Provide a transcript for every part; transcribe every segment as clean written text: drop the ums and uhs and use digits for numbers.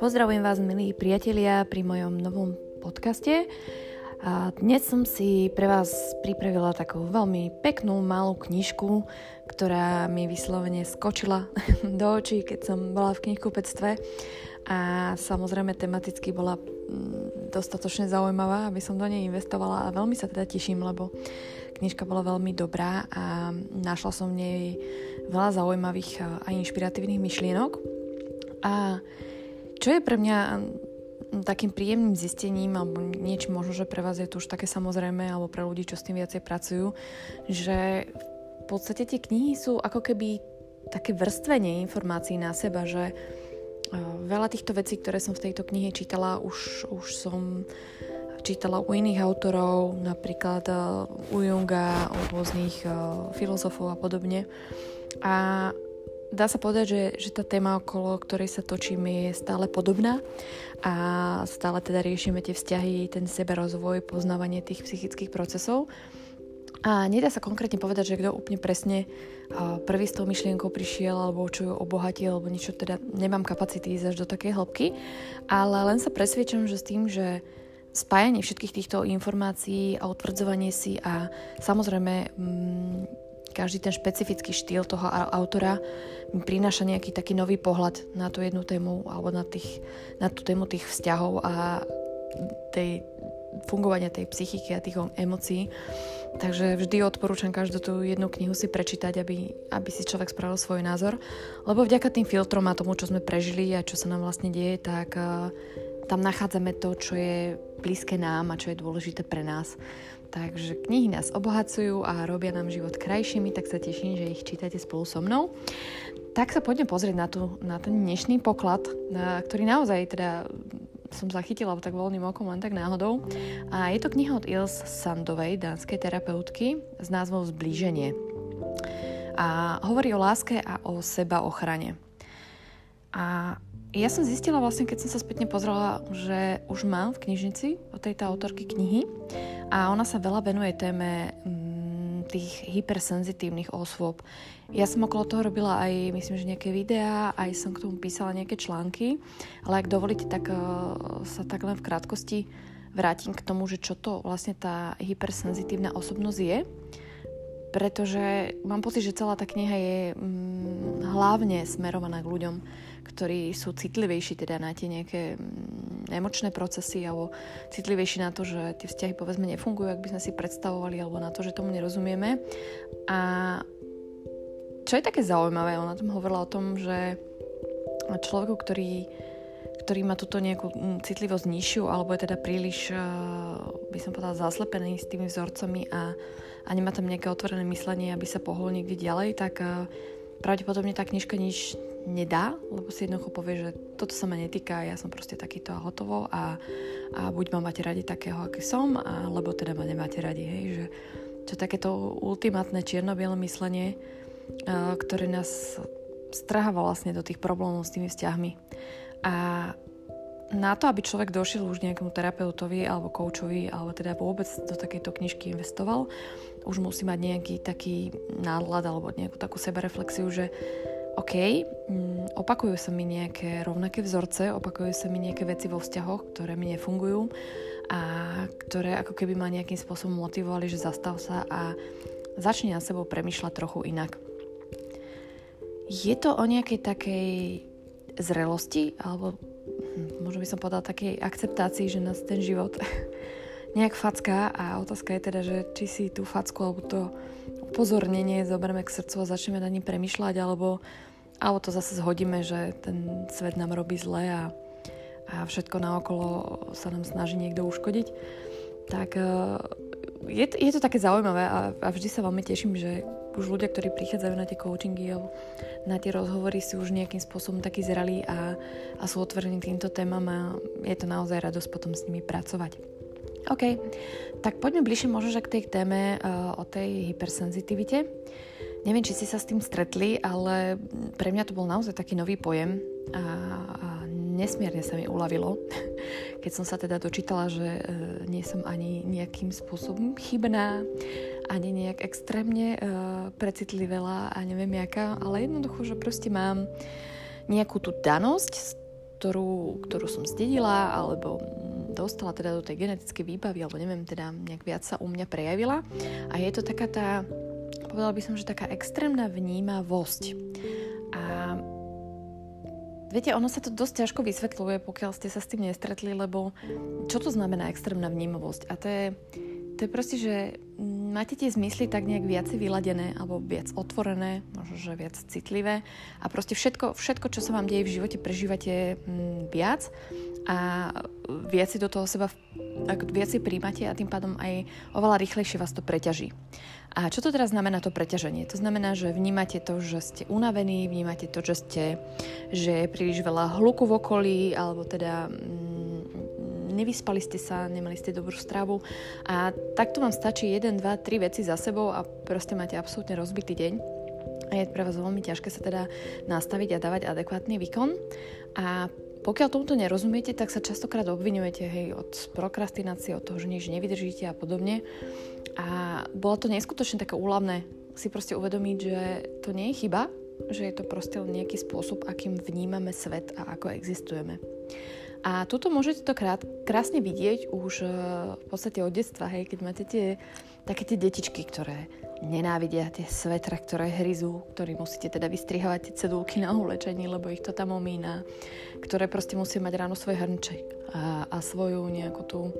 Pozdravujem vás, milí priatelia, pri mojom novom podcaste. A dnes som si pre vás pripravila takú veľmi peknú malú knižku, ktorá mi vyslovene skočila do očí, keď som bola v knihkupectve. A samozrejme tematicky bola dostatočne zaujímavá, aby som do nej investovala a veľmi sa teda teším, lebo knižka bola veľmi dobrá a našla som v nej veľa zaujímavých a inšpiratívnych myšlienok. A čo je pre mňa takým príjemným zistením, alebo niečo možno, že pre vás je to už také samozrejme, alebo pre ľudí, čo s tým viacej pracujú, že v podstate tie knihy sú ako keby také vrstvenie informácií na seba, že veľa týchto vecí, ktoré som v tejto knihe čítala, už som čítala u iných autorov, napríklad u Junga, u rôznych filozofov a podobne. A dá sa povedať, že tá téma, okolo ktorej sa točíme, je stále podobná a stále teda riešime tie vzťahy, ten seberozvoj, poznávanie tých psychických procesov. A nedá sa konkrétne povedať, že kto úplne presne prvý s tou myšlienkou prišiel, alebo čo ju obohatil, alebo niečo, teda nemám kapacity ísť až do takej hĺbky, ale len sa presviedčam, že s tým, že spájanie všetkých týchto informácií a utvrdzovanie si a samozrejme každý ten špecifický štýl toho autora mi prináša nejaký taký nový pohľad na tú jednu tému alebo na tú tému tých vzťahov a tej fungovania tej psychiky a tých emócií. Takže vždy odporúčam každú tú jednu knihu si prečítať, aby si človek spravil svoj názor. Lebo vďaka tým filtrom a tomu, čo sme prežili a čo sa nám vlastne deje, tak tam nachádzame to, čo je blízke nám a čo je dôležité pre nás. Takže knihy nás obohacujú a robia nám život krajšími, tak sa teším, že ich čítate spolu so mnou. Tak sa poďme pozrieť na ten dnešný poklad, ktorý naozaj teda som zachytila tak voľným okom, len tak náhodou. A je to kniha od Ilse Sandovej, dánskej terapeutky, s názvom Zblíženie. A hovorí o láske a o sebaochrane. A ja som zistila vlastne, keď som sa spätne pozrela, že už mám v knižnici od tejto autorky knihy a ona sa veľa venuje téme tých hypersenzitívnych osôb. Ja som okolo toho robila aj, myslím, že nejaké videá, aj som k tomu písala nejaké články, ale ak dovolíte, tak sa tak len v krátkosti vrátim k tomu, že čo to vlastne tá hypersenzitívna osobnosť je, pretože mám pocit, že celá tá kniha je hlavne smerovaná k ľuďom, ktorí sú citlivejší teda na tie nejaké emočné procesy alebo citlivejší na to, že tie vzťahy povedzme nefungujú, ak by sme si predstavovali, alebo na to, že tomu nerozumieme. A čo je také zaujímavé, ona tam hovorila o tom, že človeku, ktorý má túto nejakú citlivosť nižšiu, alebo je teda príliš, by som povedala, zaslepený s tými vzorcami a nemá tam nejaké otvorené myslenie, aby sa pohol niekde ďalej, tak pravdepodobne tá knižka nič nedá, lebo si jednoducho povie, že toto sa ma netýka, ja som proste takýto a hotovo a buď ma máte radi takého, aký som, alebo teda ma nemáte radi, hej, že čo takéto ultimátne čierno-biele myslenie, ktoré nás strháva vlastne do tých problémov s tými vzťahmi. A na to, aby človek došiel už nejakému terapeutovi alebo koučovi, alebo teda vôbec do takejto knižky investoval, už musí mať nejaký taký náhľad alebo nejakú takú sebereflexiu, že OK, opakujú sa mi nejaké rovnaké vzorce, opakujú sa mi nejaké veci vo vzťahoch, ktoré mi nefungujú a ktoré ako keby ma nejakým spôsobom motivovali, že zastav sa a začni nad sebou premýšľať trochu inak. Je to o nejakej takej zrelosti alebo možno by som povedala takej akceptácii, že nás ten život nejak facká a otázka je teda, že či si tú facku alebo to upozornenie zoberieme k srdcu a začneme nad ním premýšľať alebo to zase zhodíme, že ten svet nám robí zle a všetko naokolo sa nám snaží niekto uškodiť. Tak je to také zaujímavé a vždy sa veľmi teším, že už ľudia, ktorí prichádzajú na tie coachingy alebo na tie rozhovory, sú už nejakým spôsobom takí zrelí a sú otvorení týmto témam a je to naozaj radosť potom s nimi pracovať. OK, tak poďme bližšie možno k tej téme o tej hypersenzitivite. Neviem, či ste sa s tým stretli, ale pre mňa to bol naozaj taký nový pojem a nesmierne sa mi uľavilo, keď som sa teda dočítala, že nie som ani nejakým spôsobom chybná, ani nejak extrémne precitlivela a neviem jaká, ale jednoducho, že proste mám nejakú tú danosť, ktorú som zdedila, alebo dostala teda do tej genetickej výbavy, alebo neviem, teda nejak viac sa u mňa prejavila. A je to taká tá, povedala by som, že taká extrémna vnímavosť. A viete, ono sa to dosť ťažko vysvetľuje, pokiaľ ste sa s tým nestretli, lebo čo to znamená extrémna vnímavosť? A to je proste, že máte tie zmysly tak nejak viac vyladené alebo viac otvorené, možno, že viac citlivé a proste všetko, čo sa vám deje v živote, prežívate viac a viac si do toho seba viac si príjmate a tým pádom aj oveľa rýchlejšie vás to preťaží. A čo to teraz znamená to preťaženie? To znamená, že vnímate to, že ste unavení, vnímate to, že je príliš veľa hluku v okolí alebo teda nevyspali ste sa, nemali ste dobrú stravu a takto vám stačí 1, 2, 3 veci za sebou a proste máte absolútne rozbitý deň a je pre vás veľmi ťažké sa teda nastaviť a dávať adekvátny výkon. A pokiaľ tomuto nerozumiete, tak sa častokrát obviňujete, hej, od prokrastinácie, od toho, že nič nevydržíte a podobne. A bolo to neskutočne také úľavné si proste uvedomiť, že to nie je chyba, že je to proste nejaký spôsob, akým vnímame svet a ako existujeme. A tuto môžete to krásne vidieť už v podstate od detstva, hej, keď máte také tie detičky, ktoré nenávidia tie svetre, ktoré hryzú, ktoré musíte teda vystrihovať tie cedulky na oblečení, lebo ich to tam omína, ktoré proste musí mať ráno svoj hrnček a svoju nejakú tú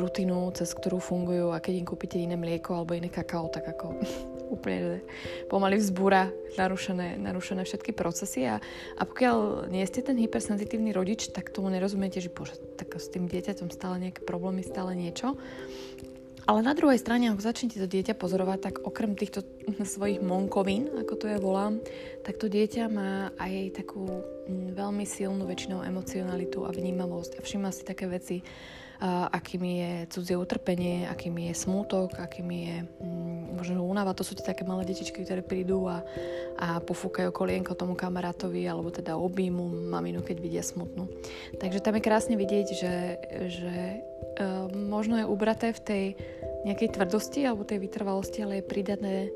rutinu, cez ktorú fungujú, a keď im kúpite iné mlieko alebo iné kakao, tak ako úplne pomaly vzbúra narušené všetky procesy a pokiaľ nie ste ten hypersensitívny rodič, tak tomu nerozumiete, že bože, tak s tým dieťaťom stále nejaké problémy, stále niečo. Ale na druhej strane, ak začnete to dieťa pozorovať, tak okrem týchto svojich monkovín, ako to ja volám, tak to dieťa má aj takú veľmi silnú väčšinou emocionalitu a vnímavosť a všíma si také veci, akým je cudzie utrpenie, akým je smútok, akým je možno únava. To sú tie také malé detičky, ktoré prídu a pofúkajú kolienko tomu kamarátovi alebo teda objímu maminu, keď vidia smutnú. Takže tam je krásne vidieť, že možno je ubraté v tej nejakej tvrdosti alebo tej vytrvalosti, ale je pridané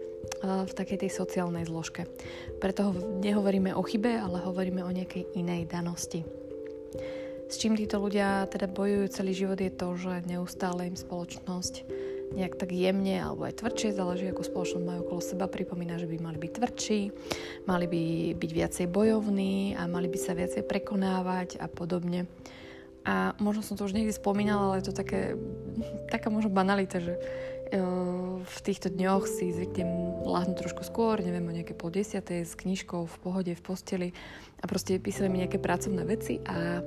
v takej tej sociálnej zložke. Preto nehovoríme o chybe, ale hovoríme o nejakej inej danosti. S čím títo ľudia teda bojujú celý život je to, že neustále im spoločnosť nejak tak jemne alebo aj tvrdšie, záleží ako spoločnosť majú okolo seba, pripomína, že by mali byť tvrdší, mali by byť viacej bojovní a mali by sa viacej prekonávať a podobne. A možno som to už niekdy spomínala, ale je to taká možno banalita, že v týchto dňoch si zvyknem láhnuť trošku skôr, neviem, o nejaké 9:30 s knižkou, v pohode, v posteli a proste písali mi nejaké pracovné veci a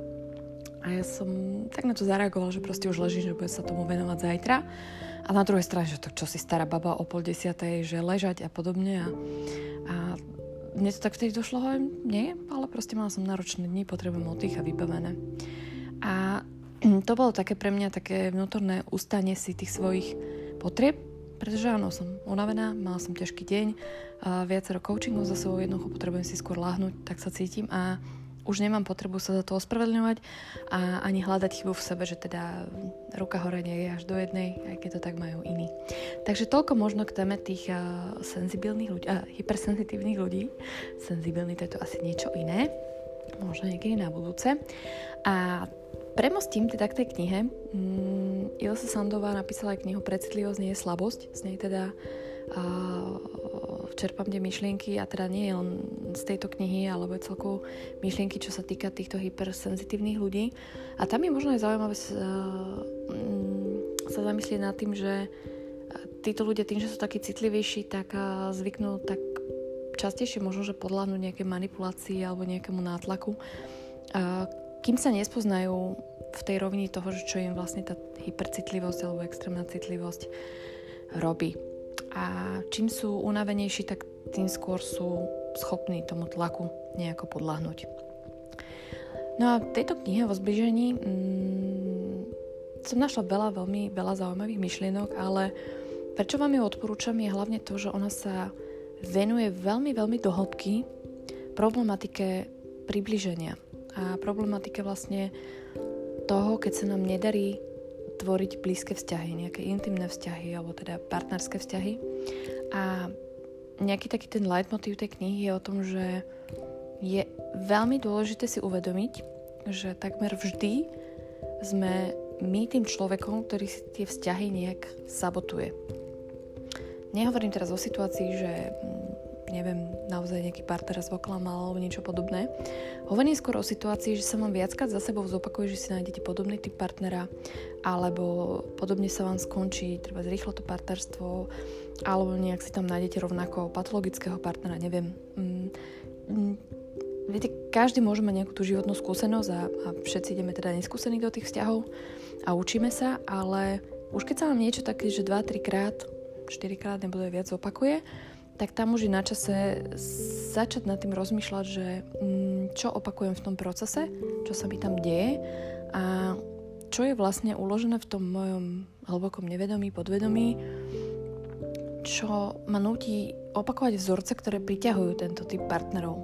ja som tak na to zareagovala, že proste už leží, že bude sa tomu venovať zajtra. A na druhej strane, že to čo si stará baba o 9:30, že ležať a podobne. A mne to tak vtedy došlo, hovorím, nie, ale proste mala som náročné dni, potrebujem oddych a vybavené. A to bolo také pre mňa také vnútorné ustanie si tých svojich potrieb, pretože áno, som unavená, mala som ťažký deň, viacero coachingov za sebou, jednoducho potrebujem si skôr láhnuť, tak sa cítim a už nemám potrebu sa za to ospravedlňovať a ani hľadať chybu v sebe, že teda ruka hore nie je až do jednej, aj keď to tak majú iní. Takže toľko možno k téme tých senzibilných ľudí, hypersensitívnych ľudí. Senzibilný, to je to asi niečo iné, možno niekedy na budúce. A premostím teda k tej knihe. Ilse Sandová napísala aj knihu Precitlivosť nie je slabosť, z nej teda čerpám tie myšlienky a teda nie len z tejto knihy, alebo celkovo myšlienky, čo sa týka týchto hypersenzitívnych ľudí. A tam je možno aj zaujímavé sa zamyslieť nad tým, že títo ľudia tým, že sú takí citlivejší, tak zvyknú tak častejšie možno, že podľahnú nejaké manipulácii alebo nejakému nátlaku, kým sa nespoznajú v tej rovni toho, že čo im vlastne tá hypercitlivosť alebo extrémna citlivosť robí. A čím sú unavenejší, tak tým skôr sú schopní tomu tlaku nejako podľahnúť. No a v tejto knihe o zbližení som našla veľmi veľa zaujímavých myšlienok, ale prečo vám ju odporúčam je hlavne to, že ona sa venuje veľmi do hĺbky problematike približenia a problematike vlastne toho, keď sa nám nedarí tvoriť blízke vzťahy, nejaké intimné vzťahy alebo teda partnerské vzťahy. A nejaký taký ten leitmotív tej knihy je o tom, že je veľmi dôležité si uvedomiť, že takmer vždy sme my tým človekom, ktorý si tie vzťahy nejak sabotuje. Nehovorím teraz o situácii, že neviem, naozaj nejaký partner zvoklamal alebo niečo podobné. Hovorím skôr o situácii, že sa vám viackrát za sebou zopakuje, že si nájdete podobný typ partnera, alebo podobne sa vám skončí, treba zrýchlo to partnerstvo, alebo nejak si tam nájdete rovnako patologického partnera, neviem. Viete, každý môže mať nejakú tú životnú skúsenosť a všetci ideme teda neskúsení do tých vzťahov a učíme sa, ale už keď sa vám niečo také, že 2-3 krát, 4 krát nebude viac opakuje, tak tam už je na čase začať nad tým rozmýšľať, že čo opakujem v tom procese, čo sa mi tam deje a čo je vlastne uložené v tom mojom hlbokom nevedomí, podvedomí, čo ma núti opakovať vzorce, ktoré priťahujú tento typ partnerov.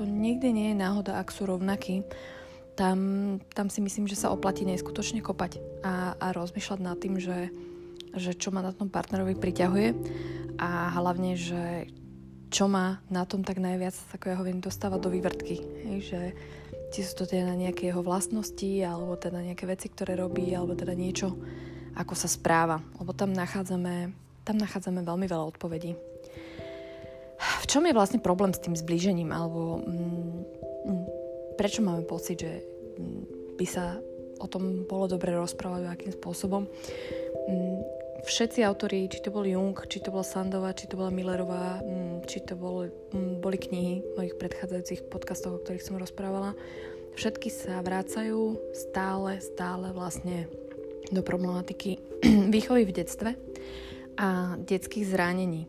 To nikdy nie je náhoda, ak sú rovnakí. Tam si myslím, že sa oplatí neskutočne kopať a rozmýšľať nad tým, že čo ma na tom partnerovi priťahuje. A hlavne, že čo ma na tom tak najviac, ako ja hovorím, dostáva do vývrtky. Hej, že či sú to teda nejaké jeho vlastnosti, alebo teda nejaké veci, ktoré robí, alebo teda niečo, ako sa správa. Lebo tam nachádzame veľmi veľa odpovedí. V čom je vlastne problém s tým zblížením? Alebo prečo máme pocit, že by sa o tom bolo dobre rozprávať, akým spôsobom? Všetci autori, či to bol Jung, či to bola Sandová, či to bola Millerová, či to boli knihy v mojich predchádzajúcich podcastoch, o ktorých som rozprávala, všetky sa vrácajú stále vlastne do problematiky výchovy v detstve a detských zranení.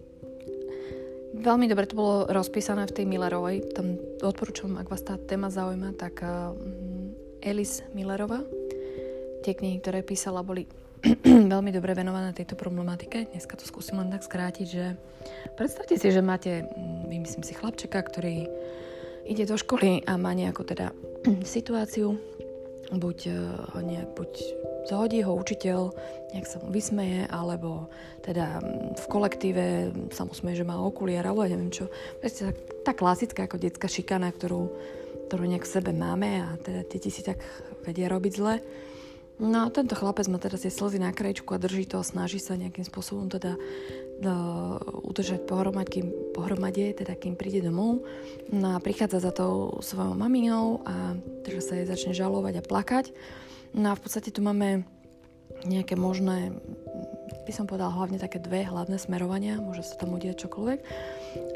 Veľmi dobre to bolo rozpísané v tej Millerovej. Tam odporúčam, ak vás tá téma zaujíma, tak Alice Millerová. Tie knihy, ktoré písala, boli veľmi dobre venovaná tejto problematike. Dneska to skúsim len tak skrátiť, že predstavte si, že máte, vymyslím si, chlapčeka, ktorý ide do školy a má nejakú teda situáciu, buď zahodí ho učiteľ, nejak sa mu vysmeje, alebo teda v kolektíve sa mu smeje, že má okuliar, alebo neviem čo. Tá klasická ako detská šikana, ktorú nejak v sebe máme a teda deti si tak vedia robiť zle. No a tento chlapec má teraz tie slzy na krajičku a drží to a snaží sa nejakým spôsobom teda udržať pohromade, teda kým príde domov. No a prichádza za tou svojou maminou a teda sa jej začne žalovať a plakať. No a v podstate tu máme nejaké možné, by som povedala, hlavne také dve hlavné smerovania, môže sa tam udiať čokoľvek.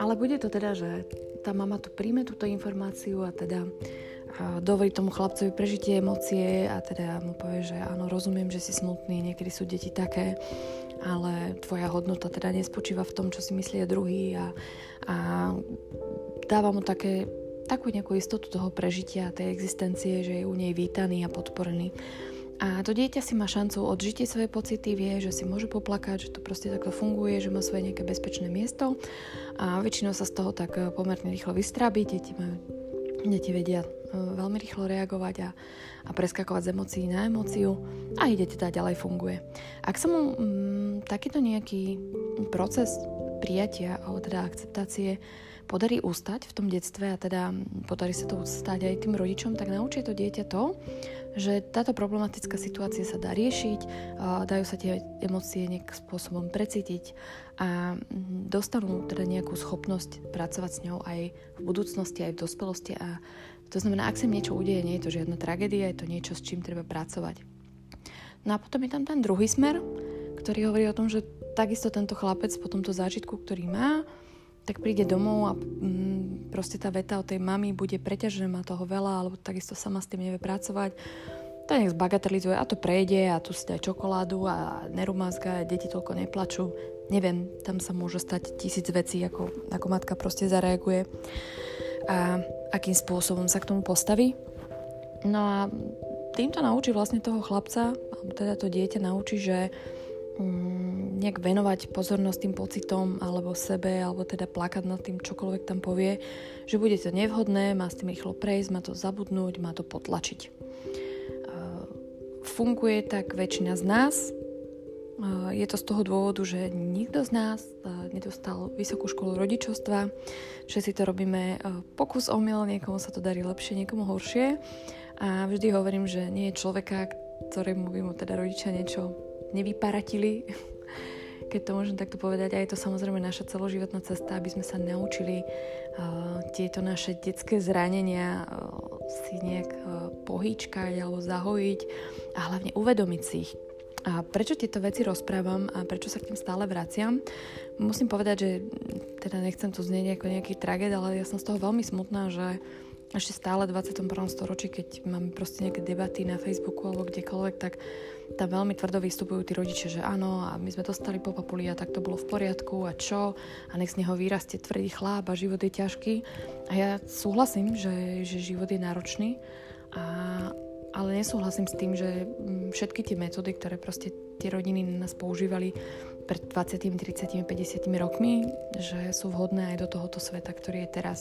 Ale bude to teda, že tá mama tu príjme túto informáciu a teda dovolí tomu chlapcovi prežitie emócie a teda mu povie, že áno, rozumiem, že si smutný, niekedy sú deti také, ale tvoja hodnota teda nespočíva v tom, čo si myslia druhý a dáva mu takú nejakú istotu toho prežitia, tej existencie, že je u nej vítaný a podporený. A to dieťa si má šancu odžiť svoje pocity, vie, že si môže poplakať, že to proste takto funguje, že má svoje nejaké bezpečné miesto a väčšinou sa z toho tak pomerne rýchlo vystrabí, deti vedia veľmi rýchlo reagovať a preskakovať z emócií na emóciu a ide teda ďalej funguje. Ak sa mu takýto nejaký proces prijatia alebo teda akceptácie podarí ustať v tom detstve a teda podarí sa to ustať aj tým rodičom, tak naučí to dieťa to, že táto problematická situácia sa dá riešiť, dajú sa tie emócie nejakým spôsobom precítiť a dostanú teda nejakú schopnosť pracovať s ňou aj v budúcnosti, aj v dospelosti. A to znamená, ak sa niečo udeje, nie je to žiadna tragédia, je to niečo, s čím treba pracovať. No a potom je tam ten druhý smer, ktorý hovorí o tom, že takisto tento chlapec po tomto zážitku, ktorý má, tak príde domov a proste tá veta o tej mami bude preťažená, má toho veľa, alebo takisto sama s tým nevie pracovať. To nech zbagatelizuje a to prejde a tu si daj čokoládu a nerumázka, deti toľko neplačú. Neviem, tam sa môže stať 1000 vecí, ako matka proste zareaguje a akým spôsobom sa k tomu postaví. No a týmto naučí vlastne toho chlapca, teda to dieťa naučí, že nejak venovať pozornosť tým pocitom alebo sebe, alebo teda plakať nad tým, čokoľvek tam povie, že bude to nevhodné, má s tým rýchlo prejsť, má to zabudnúť, má to potlačiť. Funguje tak väčšina z nás. Je to z toho dôvodu, že nikto z nás nedostal vysokú školu rodičovstva. Všetci to robíme pokus omyl, niekomu sa to darí lepšie, niekomu horšie. A vždy hovorím, že nie je človeka, ktorému by mu teda rodičia niečo nevyparatili, keď to môžem takto povedať. A je to samozrejme naša celoživotná cesta, aby sme sa naučili tieto naše detské zranenia si nejak pohýčkať alebo zahojiť a hlavne uvedomiť si ich. A prečo tieto veci rozprávam a prečo sa k tým stále vraciam? Musím povedať, že teda nechcem to znieť ako nejaký tragéd, ale ja som z toho veľmi smutná, že ešte stále v 21. storočí, keď máme proste nejaké debaty na Facebooku alebo kdekoľvek, tak tam veľmi tvrdo vystupujú tí rodiče, že áno, a my sme dostali po papuli a tak to bolo v poriadku a čo? A nech z neho vyrastie tvrdý chlap a život je ťažký. A ja súhlasím, že život je náročný, ale nesúhlasím s tým, že všetky tie metódy, ktoré proste tie rodiny na nás používali pred 20, 30, 50 rokmi, že sú vhodné aj do tohoto sveta, ktorý je teraz.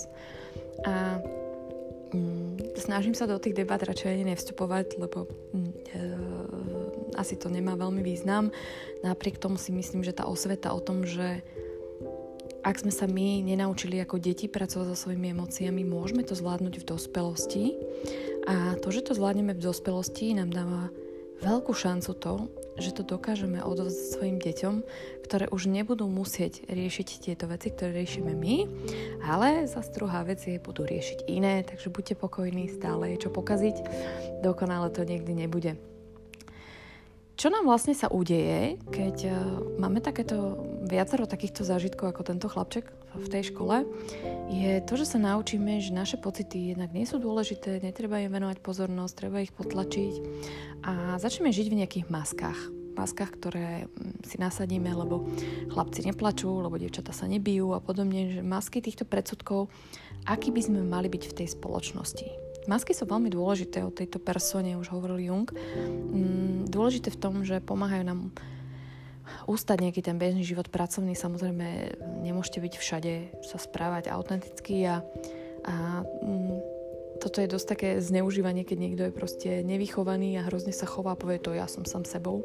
A snažím sa do tých debát radšej ani nevstupovať, lebo asi to nemá veľmi význam. Napriek tomu si myslím, že tá osveta o tom, že ak sme sa my nenaučili ako deti pracovať so svojimi emóciami, môžeme to zvládnuť v dospelosti. A to, že to zvládneme v dospelosti, nám dáva veľkú šancu to, že to dokážeme odovzdať svojim deťom, ktoré už nebudú musieť riešiť tieto veci, ktoré riešime my, ale zase druhá vec je, budú riešiť iné, takže buďte pokojní, stále je čo pokaziť, dokonale to niekdy nebude. Čo nám vlastne sa udeje, keď máme takéto viacero takýchto zážitkov ako tento chlapček v tej škole, je to, že sa naučíme, že naše pocity jednak nie sú dôležité, netreba im venovať pozornosť, treba ich potlačiť a začneme žiť v nejakých maskách. Maskách, ktoré si nasadíme, lebo chlapci neplačú, lebo dievčatá sa nebijú a podobne, že masky týchto predsudkov, aký by sme mali byť v tej spoločnosti. Masky sú veľmi dôležité, o tejto persone už hovoril Jung. Dôležité v tom, že pomáhajú nám ustať nejaký ten bežný život pracovný. Samozrejme, nemôžete byť všade, sa správať autenticky a toto je dosť také zneužívanie, keď niekto je proste nevychovaný a hrozne sa chová a povie to, ja som sám sebou.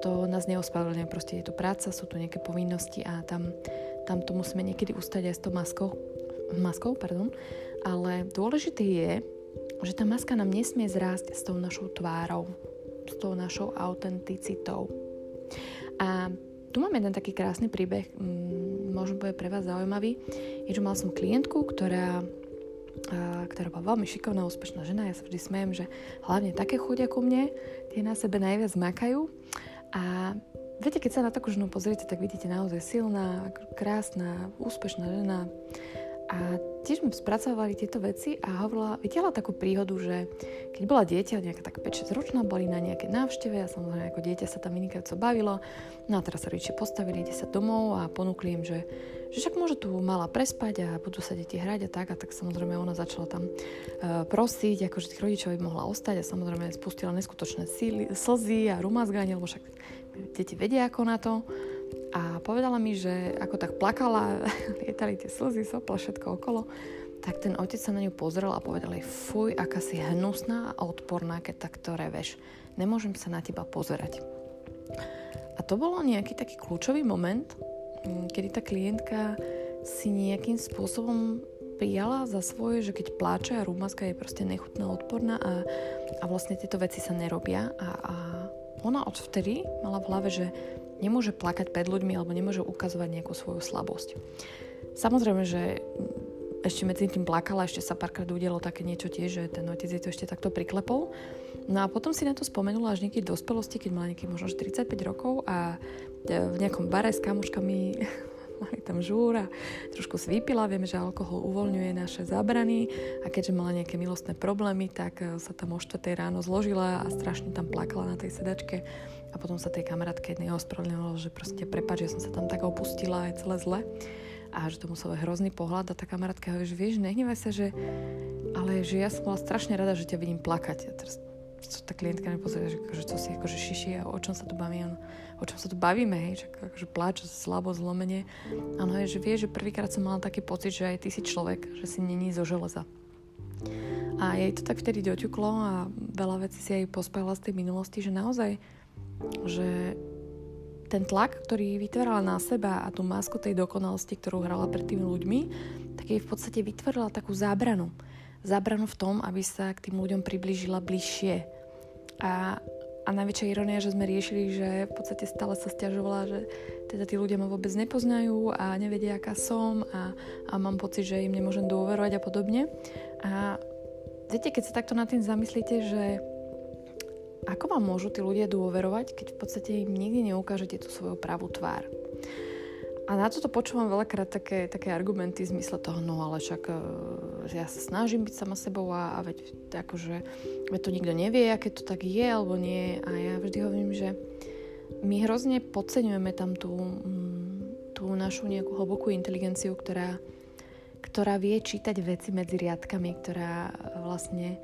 To nás neospravedlňuje, proste je to práca, sú tu nejaké povinnosti a tam to musíme niekedy ustať aj s tou maskou. Ale dôležité je, že tá maska nám nesmie zrásť s tou našou tvárou, s tou našou autenticitou. A tu mám jeden taký krásny príbeh, možno bude pre vás zaujímavý. Je, že mal som klientku, ktorá bola veľmi šikovná, úspešná žena. Ja sa vždy smejem, že hlavne také chodia ku mne, tie na sebe najviac makajú. A viete, keď sa na takú ženu pozriete, tak vidíte naozaj silná, krásna, úspešná žena. A tiež sme spracovali tieto veci a vytiahla takú príhodu, že keď bola dieťa, nejaká tak 5-6 ročná, boli na nejaké návšteve a samozrejme ako dieťa sa tam vynikajúco bavilo. No a teraz sa rodičia postavili, ide sa domov a ponúkli im, že však môže tu mala prespať a budú sa deti hrať a tak samozrejme ona začala tam prosiť, akože tých rodičov by mohla ostať a samozrejme spustila neskutočné slzy a rumazganie, lebo však deti vedia ako na to. A povedala mi, že ako tak plakala, lietali tie slzy, sopla všetko okolo, tak ten otec sa na ňu pozrel a povedal jej, fuj, aká si hnusná a odporná, keď takto reveš. Nemôžem sa na teba pozerať. A to bolo nejaký taký kľúčový moment, kedy tá klientka si nejakým spôsobom prijala za svoje, že keď pláče a rúmaska je proste nechutná, odporná a vlastne tieto veci sa nerobia a ona odvtedy mala v hlave, že nemôže plakať pred ľuďmi alebo nemôže ukazovať nejakú svoju slabosť. Samozrejme, že ešte medzi tým plakala, ešte sa párkrát udialo také niečo tiež, že ten otec jej to ešte takto priklepol. No a potom si na to spomenula až niekedy v dospelosti, keď mala niekedy možno 35 rokov a v nejakom bare s kamoškami mali tam žúr a trošku svípila. Vieme, že alkohol uvoľňuje naše zábrany a keďže mala nejaké milostné problémy, tak sa tam o 4 ráno zložila a strašne tam plakala na tej sedačke. A potom sa tej kamarátke jednej ospravedlnilo, že proste prepáč, že som sa tam tak opustila aj celé zle a že to musel aj hrozný pohľad a tá kamarátka hovorí, že vieš, nehnevaj sa, že ja som bola strašne rada, že ťa vidím plakať. A teraz tá klientka nepozrie, že to si akože šiší a o čom sa tu bavíme. O čom sa tu bavíme, hej, že akože pláč, slabo, zlomenie. Áno, hej, že vie, že prvýkrát som mala taký pocit, že aj ty si človek, že si není zo železa. A jej to tak vtedy doťuklo a veľa vecí si jej pospála z tej minulosti, že naozaj, že ten tlak, ktorý vytvárala na seba a tú masku tej dokonalosti, ktorú hrala pred tými ľuďmi, tak jej v podstate vytvorila takú zábranu. Zábranu v tom, aby sa k tým ľuďom priblížila bližšie. A najväčšia ironia, že sme riešili, že v podstate stále sa sťažovala, že teda tí ľudia ma vôbec nepoznajú a nevedia, aká som a mám pocit, že im nemôžem dôverovať a podobne. A viete, keď sa takto nad tým zamyslíte, že ako vám môžu tí ľudia dôverovať, keď v podstate im nikdy neukážete tú svoju pravú tvár. A na toto počúvam veľakrát také argumenty v zmysle toho, no ale však ja sa snažím byť sama sebou a veď akože to nikto nevie, aké to tak je alebo nie. A ja vždy hovorím, že my hrozne podceňujeme tam tú našu nejakú hlbokú inteligenciu, ktorá vie čítať veci medzi riadkami, ktorá vlastne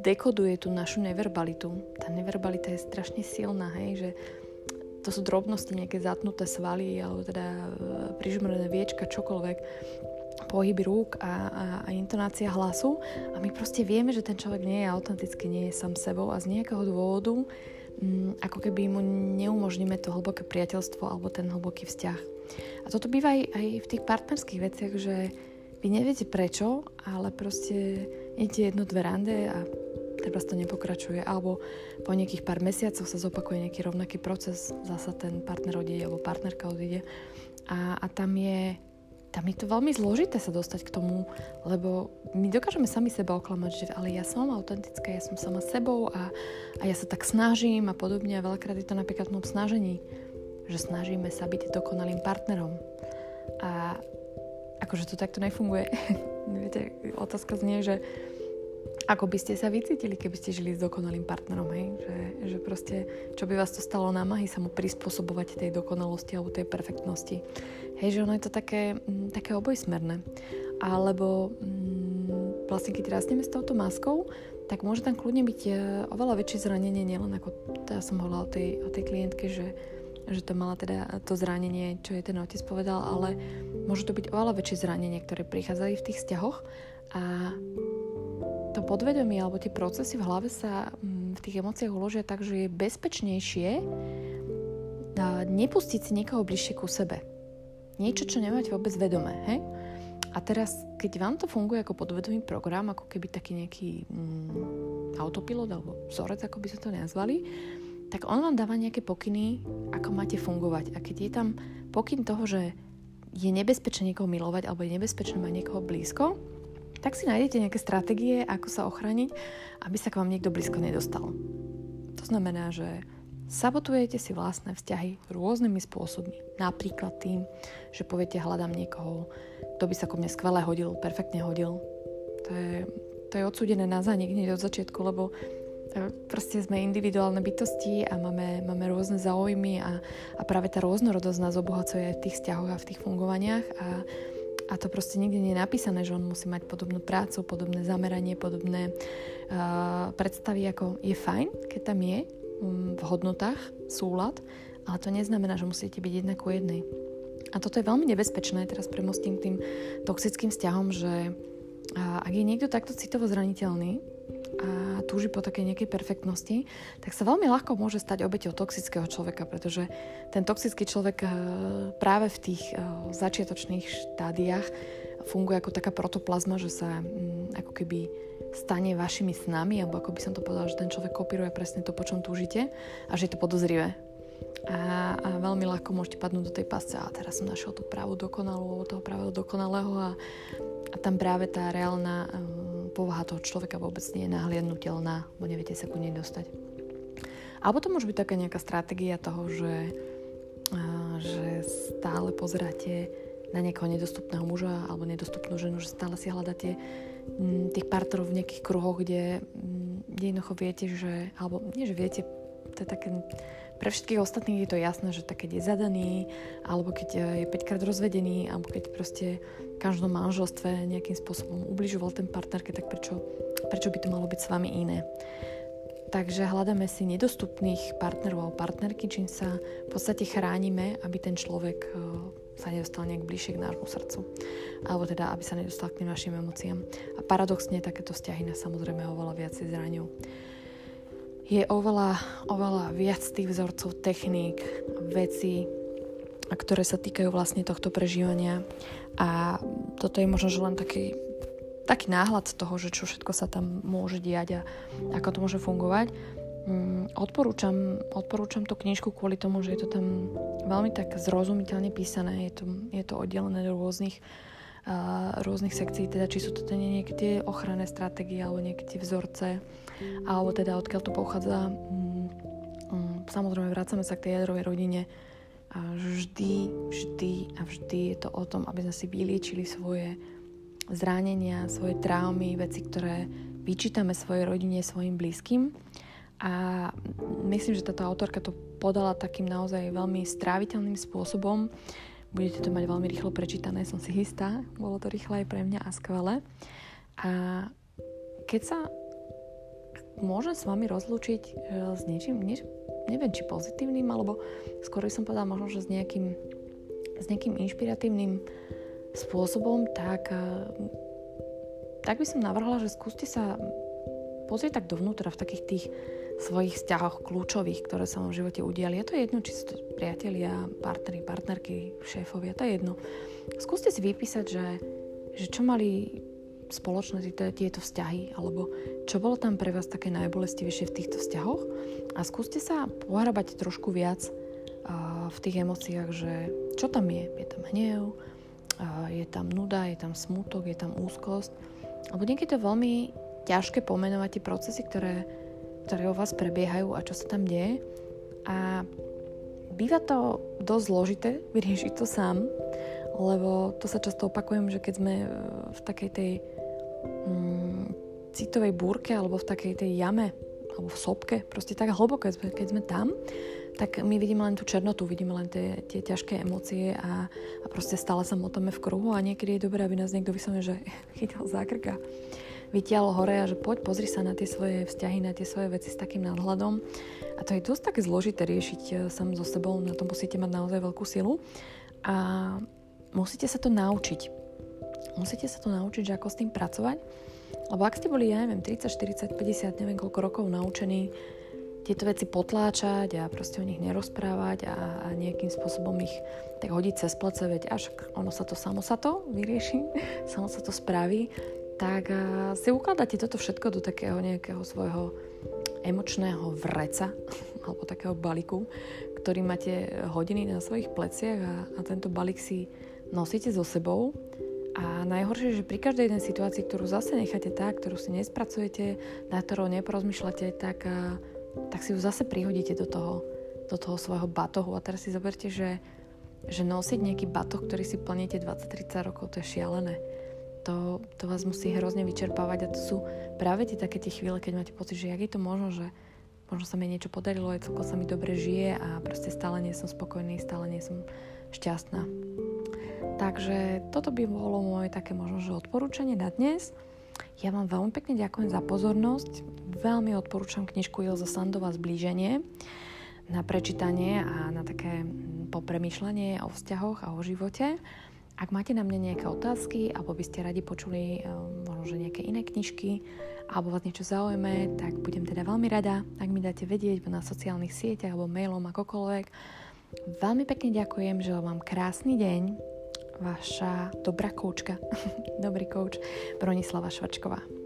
dekoduje tú našu neverbalitu. Tá neverbalita je strašne silná, hej, že to sú drobnosti, nejaké zatnuté svaly alebo teda prižmrené viečka, čokoľvek, pohyby rúk a intonácia hlasu a my proste vieme, že ten človek nie je autentický, nie je sám sebou a z nejakého dôvodu ako keby mu neumožníme to hlboké priateľstvo alebo ten hlboký vzťah. A toto býva aj v tých partnerských veciach, že vy neviete prečo, ale proste idete jedno dve rande a teraz to nepokračuje, alebo po nejakých pár mesiacoch sa zopakuje nejaký rovnaký proces, zasa ten partner odíde alebo partnerka odíde a tam je to veľmi zložité sa dostať k tomu, lebo my dokážeme sami seba oklamať, že ale ja som autentická, ja som sama sebou a ja sa tak snažím a podobne a veľakrát je to napríklad v tom snažení, že snažíme sa byť dokonalým partnerom a akože to takto nefunguje. Viete, otázka znie, že ako by ste sa vycítili, keby ste žili s dokonalým partnerom, hej? Že proste, čo by vás to stalo námahy sa mu prispôsobovať tej dokonalosti alebo tej perfektnosti. Hej, že ono je to také obojsmerné. Alebo vlastne, keď rastneme s touto maskou, tak môže tam kľudne byť oveľa väčšie zranenie, nielen ako ja som hovorila o tej klientke, že to mala teda to zranenie, čo jej ten otec povedal, ale môže to byť oveľa väčšie zranenie, ktoré prichádzajú v tých vzťahoch a to podvedomie alebo tie procesy v hlave sa v tých emóciách uložia tak, že je bezpečnejšie nepustiť si niekoho bližšie ku sebe. Niečo, čo nemáte vôbec vedomé. Hej? A teraz, keď vám to funguje ako podvedomý program, ako keby taký nejaký autopilot alebo vzorec, ako by sme to nazvali, tak on vám dáva nejaké pokyny, ako máte fungovať. A keď je tam pokyn toho, že je nebezpečné niekoho milovať alebo je nebezpečné mať niekoho blízko, tak si nájdete nejaké stratégie, ako sa ochrániť, aby sa k vám niekto blízko nedostal. To znamená, že sabotujete si vlastné vzťahy rôznymi spôsobmi. Napríklad tým, že poviete, hľadám niekoho, kto by sa ku mne skvelé hodil, perfektne hodil. To je odsúdené na zánik hneď od začiatku, lebo proste sme individuálne bytosti a máme rôzne záujmy a práve tá rôznorodosť nás obohacuje v tých vzťahoch a v tých fungovaniach a to proste nikde nie je napísané, že on musí mať podobnú prácu, podobné zameranie, podobné predstavy, ako je fajn, keď tam je v hodnotách súlad, ale to neznamená, že musíte byť jedna ku jednej. A toto je veľmi nebezpečné, teraz premostím tým toxickým vzťahom, že ak je niekto takto citovo zraniteľný a túži po takej nejakej perfektnosti, tak sa veľmi ľahko môže stať obeťou toxického človeka, pretože ten toxický človek práve v tých začiatočných štádiách funguje ako taká protoplazma, že sa ako keby stane vašimi snami, alebo ako by som to povedala, že ten človek kopíruje presne to, po čom túžite a že je to podozrivé. A veľmi ľahko môžete padnúť do tej pasce a teraz som našiel tú pravú dokonalú, toho pravého dokonalého a tam práve tá reálna povaha toho človeka vôbec nie je nahliadnutelná, bo neviete sa ku nej dostať. Alebo to môže byť taká nejaká stratégia toho, že stále pozeráte na niekoho nedostupného muža alebo nedostupnú ženu, že stále si hľadáte tých partnerov v nejakých kruhoch, kde jednoducho viete, že alebo nie, že viete, to je také pre všetkých ostatných je to jasné, že tak keď je zadaný, alebo keď je 5-krát rozvedený, alebo keď proste v každom manželstve nejakým spôsobom ubližoval ten partnerke, tak prečo by to malo byť s vami iné? Takže hľadáme si nedostupných partnerov alebo partnerky, čím sa v podstate chránime, aby ten človek sa nedostal nejak bližšie k nášmu srdcu. Alebo teda, aby sa nedostal k tým našim emóciám. A paradoxne takéto vzťahy nás samozrejme oveľa viac zraňujú. Je oveľa viac tých vzorcov, techník, vecí, ktoré sa týkajú vlastne tohto prežívania. A toto je možno, že len taký náhľad toho, že čo všetko sa tam môže diať a ako to môže fungovať. Odporúčam tú knižku kvôli tomu, že je to tam veľmi tak zrozumiteľne písané, je to oddelené do rôznych sekcií, teda či sú to nejaké tie ochranné stratégie alebo nejaké tie vzorce, alebo teda odkiaľ to pochádza. Samozrejme, vracame sa k tej jadrovej rodine a vždy je to o tom, aby sme si vyliečili svoje zranenia, svoje traumy, veci, ktoré vyčítame svojej rodine, svojim blízkym. A myslím, že táto autorka to podala takým naozaj veľmi stráviteľným spôsobom. Budete to mať veľmi rýchlo prečítané, som si istá. Bolo to rýchle aj pre mňa a skvelé. A keď sa môžem s vami rozlúčiť s niečím, neviem, či pozitívnym, alebo skôr by som povedala možno, že s nejakým inšpiratívnym spôsobom, tak by som navrhla, že skúste sa pozrieť tak dovnútra v takých tých svojich vzťahoch kľúčových, ktoré sa vám v živote udiali. Je to jedno, či sú to priatelia, partneri, partnerky, šéfovia, to je jedno. Skúste si vypísať, že čo mali spoločné tieto vzťahy, alebo čo bolo tam pre vás také najbolestivejšie v týchto vzťahoch, a skúste sa pohrabať trošku viac v tých emóciách, že čo tam je. Je tam hnev, je tam nuda, je tam smútok, je tam úzkosť. Alebo niekedy to veľmi ťažké pomenovať tie procesy, ktoré u vás prebiehajú a čo sa tam deje. A býva to dosť zložité vyriešiť to sám, lebo to sa často opakujem, že keď sme v takej tej citovej búrke alebo v takej tej jame alebo v sopke, proste tak hlboko, keď sme tam, tak my vidíme len tú černotu, vidíme len tie ťažké emócie a proste stále sa motáme v kruhu a niekedy je dobré, aby nás niekto vyslovene, že chytil za krk, vytiahol hore a že poď, pozri sa na tie svoje vzťahy, na tie svoje veci s takým nadhľadom. A to je dosť také zložité riešiť sám so sebou, na tom musíte mať naozaj veľkú silu a musíte sa to naučiť. Musíte sa to naučiť, že ako s tým pracovať. Lebo ak ste boli, ja neviem, 30, 40, 50, neviem koľko rokov naučení tieto veci potláčať a proste o nich nerozprávať a nejakým spôsobom ich tak hodiť cez plece, veď až ono sa to vyrieši, samo sa to spraví, tak si ukladáte toto všetko do takého nejakého svojho emočného vreca alebo takého balíku, ktorý máte hodiny na svojich pleciach a tento balík si nosíte so sebou. A najhoršie je, že pri každej jednej situácii, ktorú zase necháte tak, ktorú si nespracujete, na ktorou neporozmýšľate, tak si ju zase prihodíte do toho svojho batohu. A teraz si zoberte, že nosiť nejaký batoh, ktorý si plníte 20-30 rokov, to je šialené. To vás musí hrozne vyčerpávať a to sú práve také tie chvíle, keď máte pocit, že jak je to možno, že možno sa mi niečo podarilo, aj celko sa mi dobre žije a proste stále nie som spokojný, stále nie som šťastná. Takže toto by bolo moje také možno, že odporúčanie na dnes. Ja vám veľmi pekne ďakujem za pozornosť. Veľmi odporúčam knižku Ilse Sandová Zblíženie na prečítanie a na také popremýšľanie o vzťahoch a o živote. Ak máte na mňa nejaké otázky alebo by ste radi počuli možno, že nejaké iné knižky alebo vás niečo zaujme, tak budem teda veľmi rada, ak mi dáte vedieť na sociálnych sieťach alebo mailom akokoľvek. Veľmi pekne ďakujem, želám vám krásny deň. Vaša dobrá koučka, dobrý kouč Bronislava Švačková.